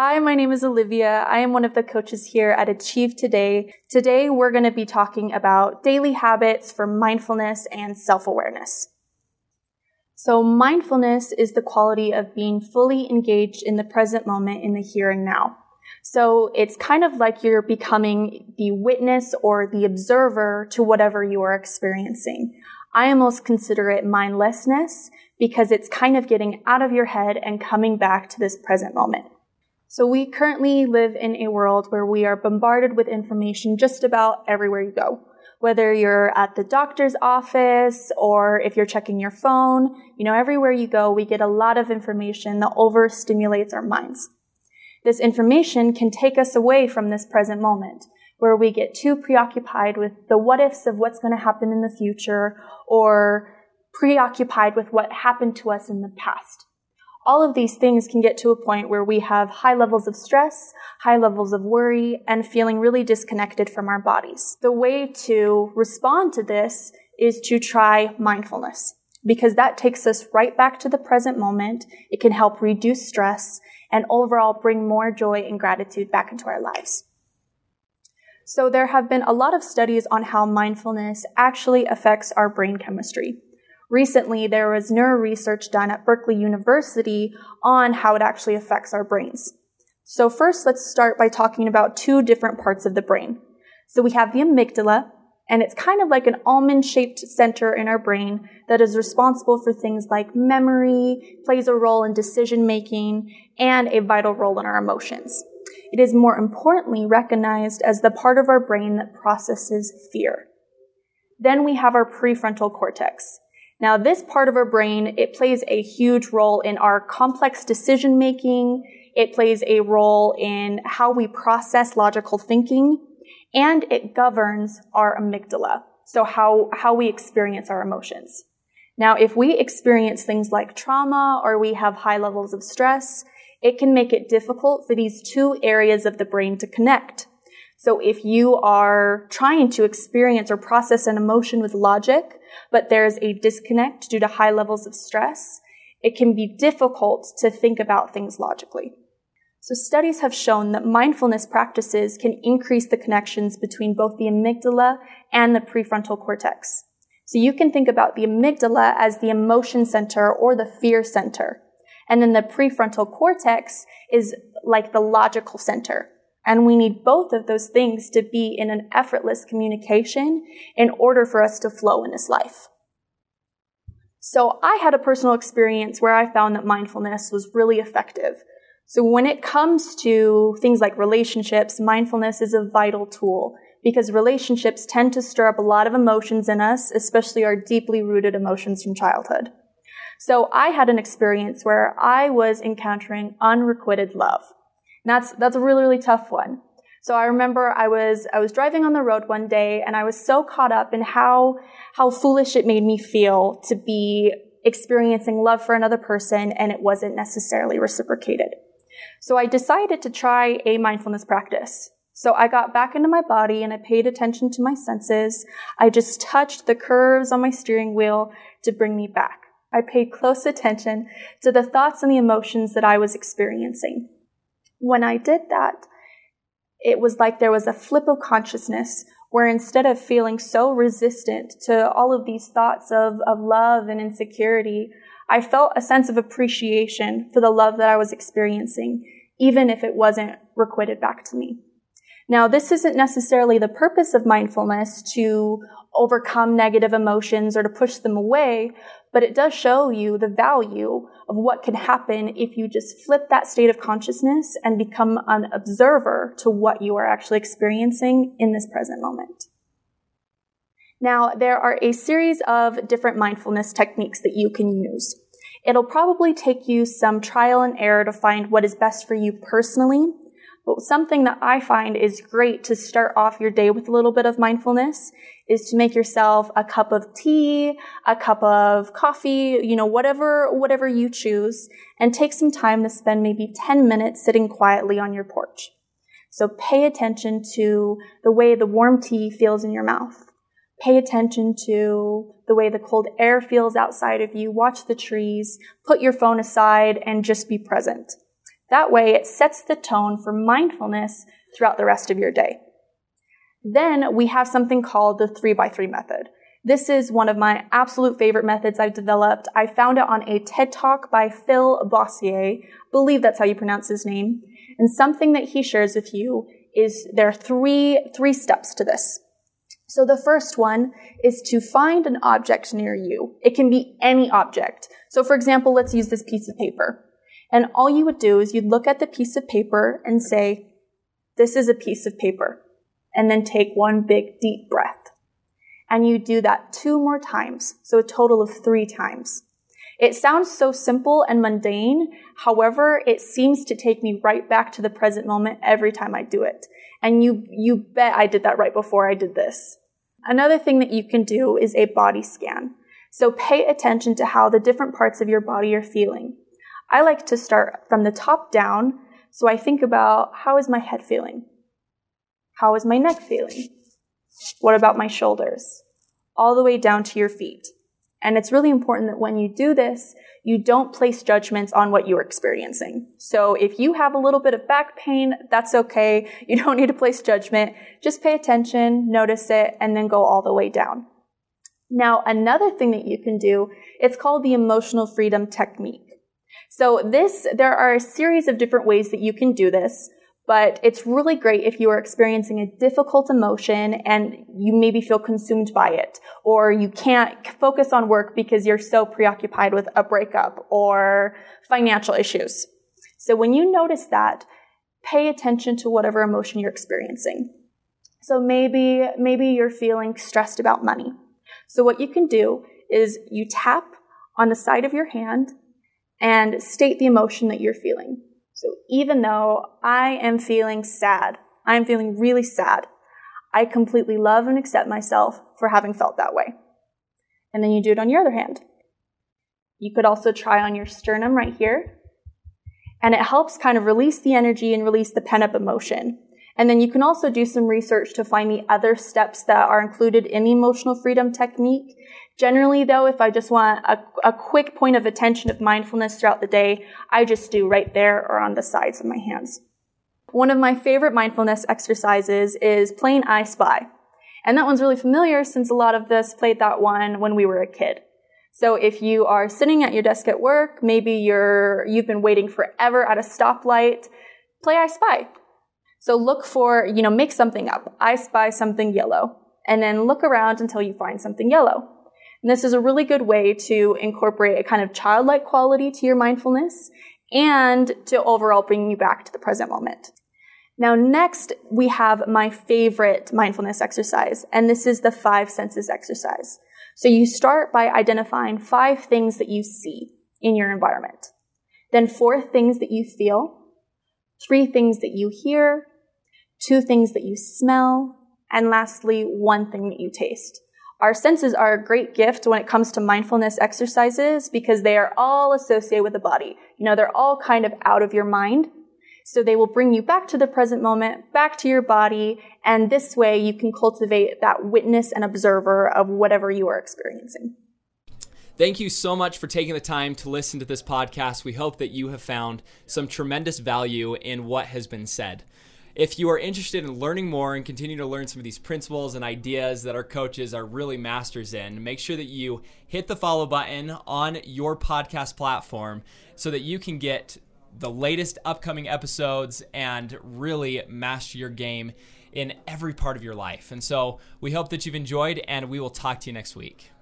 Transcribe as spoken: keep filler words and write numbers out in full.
Hi, my name is Olivia. I am one of the coaches here at Achieve Today. Today, we're going to be talking about daily habits for mindfulness and self-awareness. So mindfulness is the quality of being fully engaged in the present moment in the here and now. So it's kind of like you're becoming the witness or the observer to whatever you are experiencing. I almost consider it mindlessness because it's kind of getting out of your head and coming back to this present moment. So we currently live in a world where we are bombarded with information just about everywhere you go. Whether you're at the doctor's office or if you're checking your phone, you know, everywhere you go, we get a lot of information that overstimulates our minds. This information can take us away from this present moment, where we get too preoccupied with the what-ifs of what's going to happen in the future or preoccupied with what happened to us in the past. All of these things can get to a point where we have high levels of stress, high levels of worry, and feeling really disconnected from our bodies. The way to respond to this is to try mindfulness, because that takes us right back to the present moment. It can help reduce stress and overall bring more joy and gratitude back into our lives. So there have been a lot of studies on how mindfulness actually affects our brain chemistry. Recently, there was neuro research done at Berkeley University on how it actually affects our brains. So first, let's start by talking about two different parts of the brain. So we have the amygdala, and it's kind of like an almond-shaped center in our brain that is responsible for things like memory, plays a role in decision-making, and a vital role in our emotions. It is more importantly recognized as the part of our brain that processes fear. Then we have our prefrontal cortex. Now, this part of our brain, it plays a huge role in our complex decision-making. It plays a role in how we process logical thinking, and it governs our amygdala, so how, how we experience our emotions. Now, if we experience things like trauma or we have high levels of stress, it can make it difficult for these two areas of the brain to connect. So if you are trying to experience or process an emotion with logic, but there's a disconnect due to high levels of stress, it can be difficult to think about things logically. So studies have shown that mindfulness practices can increase the connections between both the amygdala and the prefrontal cortex. So you can think about the amygdala as the emotion center or the fear center. And then the prefrontal cortex is like the logical center. And we need both of those things to be in an effortless communication in order for us to flow in this life. So I had a personal experience where I found that mindfulness was really effective. So when it comes to things like relationships, mindfulness is a vital tool because relationships tend to stir up a lot of emotions in us, especially our deeply rooted emotions from childhood. So I had an experience where I was encountering unrequited love. And that's, that's a really, really tough one. So I remember I was, I was driving on the road one day and I was so caught up in how, how foolish it made me feel to be experiencing love for another person and it wasn't necessarily reciprocated. So I decided to try a mindfulness practice. So I got back into my body and I paid attention to my senses. I just touched the curves on my steering wheel to bring me back. I paid close attention to the thoughts and the emotions that I was experiencing. When I did that, it was like there was a flip of consciousness where instead of feeling so resistant to all of these thoughts of, of love and insecurity, I felt a sense of appreciation for the love that I was experiencing, even if it wasn't requited back to me. Now, this isn't necessarily the purpose of mindfulness to overcome negative emotions or to push them away, but it does show you the value of what can happen if you just flip that state of consciousness and become an observer to what you are actually experiencing in this present moment. Now, there are a series of different mindfulness techniques that you can use. It'll probably take you some trial and error to find what is best for you personally, but something that I find is great to start off your day with a little bit of mindfulness is to make yourself a cup of tea, a cup of coffee, you know, whatever, whatever you choose, and take some time to spend maybe ten minutes sitting quietly on your porch. So pay attention to the way the warm tea feels in your mouth. Pay attention to the way the cold air feels outside of you. Watch the trees, put your phone aside, and just be present. That way, it sets the tone for mindfulness throughout the rest of your day. Then we have something called the three by three method. This is one of my absolute favorite methods I've developed. I found it on a TED Talk by Phil Bossier. I believe that's how you pronounce his name. And something that he shares with you is there are three, three steps to this. So the first one is to find an object near you. It can be any object. So for example, let's use this piece of paper. And all you would do is you'd look at the piece of paper and say, this is a piece of paper. And then take one big deep breath. And you do that two more times, so a total of three times. It sounds so simple and mundane. However, it seems to take me right back to the present moment every time I do it. And you, you bet I did that right before I did this. Another thing that you can do is a body scan. So pay attention to how the different parts of your body are feeling. I like to start from the top down, so I think about, how is my head feeling? How is my neck feeling? What about my shoulders? All the way down to your feet. And it's really important that when you do this, you don't place judgments on what you're experiencing. So if you have a little bit of back pain, that's okay. You don't need to place judgment. Just pay attention, notice it, and then go all the way down. Now, another thing that you can do, it's called the emotional freedom technique. So this, there are a series of different ways that you can do this. But it's really great if you are experiencing a difficult emotion and you maybe feel consumed by it, or you can't focus on work because you're so preoccupied with a breakup or financial issues. So when you notice that, pay attention to whatever emotion you're experiencing. So maybe, maybe you're feeling stressed about money. So what you can do is you tap on the side of your hand and state the emotion that you're feeling. So even though I am feeling sad, I'm feeling really sad, I completely love and accept myself for having felt that way. And then you do it on your other hand. You could also try on your sternum right here. And it helps kind of release the energy and release the pent-up emotion. And then you can also do some research to find the other steps that are included in the emotional freedom technique. Generally, though, if I just want a, a quick point of attention of mindfulness throughout the day, I just do right there or on the sides of my hands. One of my favorite mindfulness exercises is playing I Spy. And that one's really familiar since a lot of us played that one when we were a kid. So if you are sitting at your desk at work, maybe you're, you've been waiting forever at a stoplight, play I Spy. So look for, you know, make something up. I spy something yellow. And then look around until you find something yellow. And this is a really good way to incorporate a kind of childlike quality to your mindfulness and to overall bring you back to the present moment. Now, next, we have my favorite mindfulness exercise, and this is the five senses exercise. So you start by identifying five things that you see in your environment, then four things that you feel, three things that you hear, two things that you smell, and lastly, one thing that you taste. Our senses are a great gift when it comes to mindfulness exercises because they are all associated with the body. You know, they're all kind of out of your mind. So they will bring you back to the present moment, back to your body, and this way you can cultivate that witness and observer of whatever you are experiencing. Thank you so much for taking the time to listen to this podcast. We hope that you have found some tremendous value in what has been said. If you are interested in learning more and continue to learn some of these principles and ideas that our coaches are really masters in, make sure that you hit the follow button on your podcast platform so that you can get the latest upcoming episodes and really master your game in every part of your life. And so we hope that you've enjoyed, and we will talk to you next week.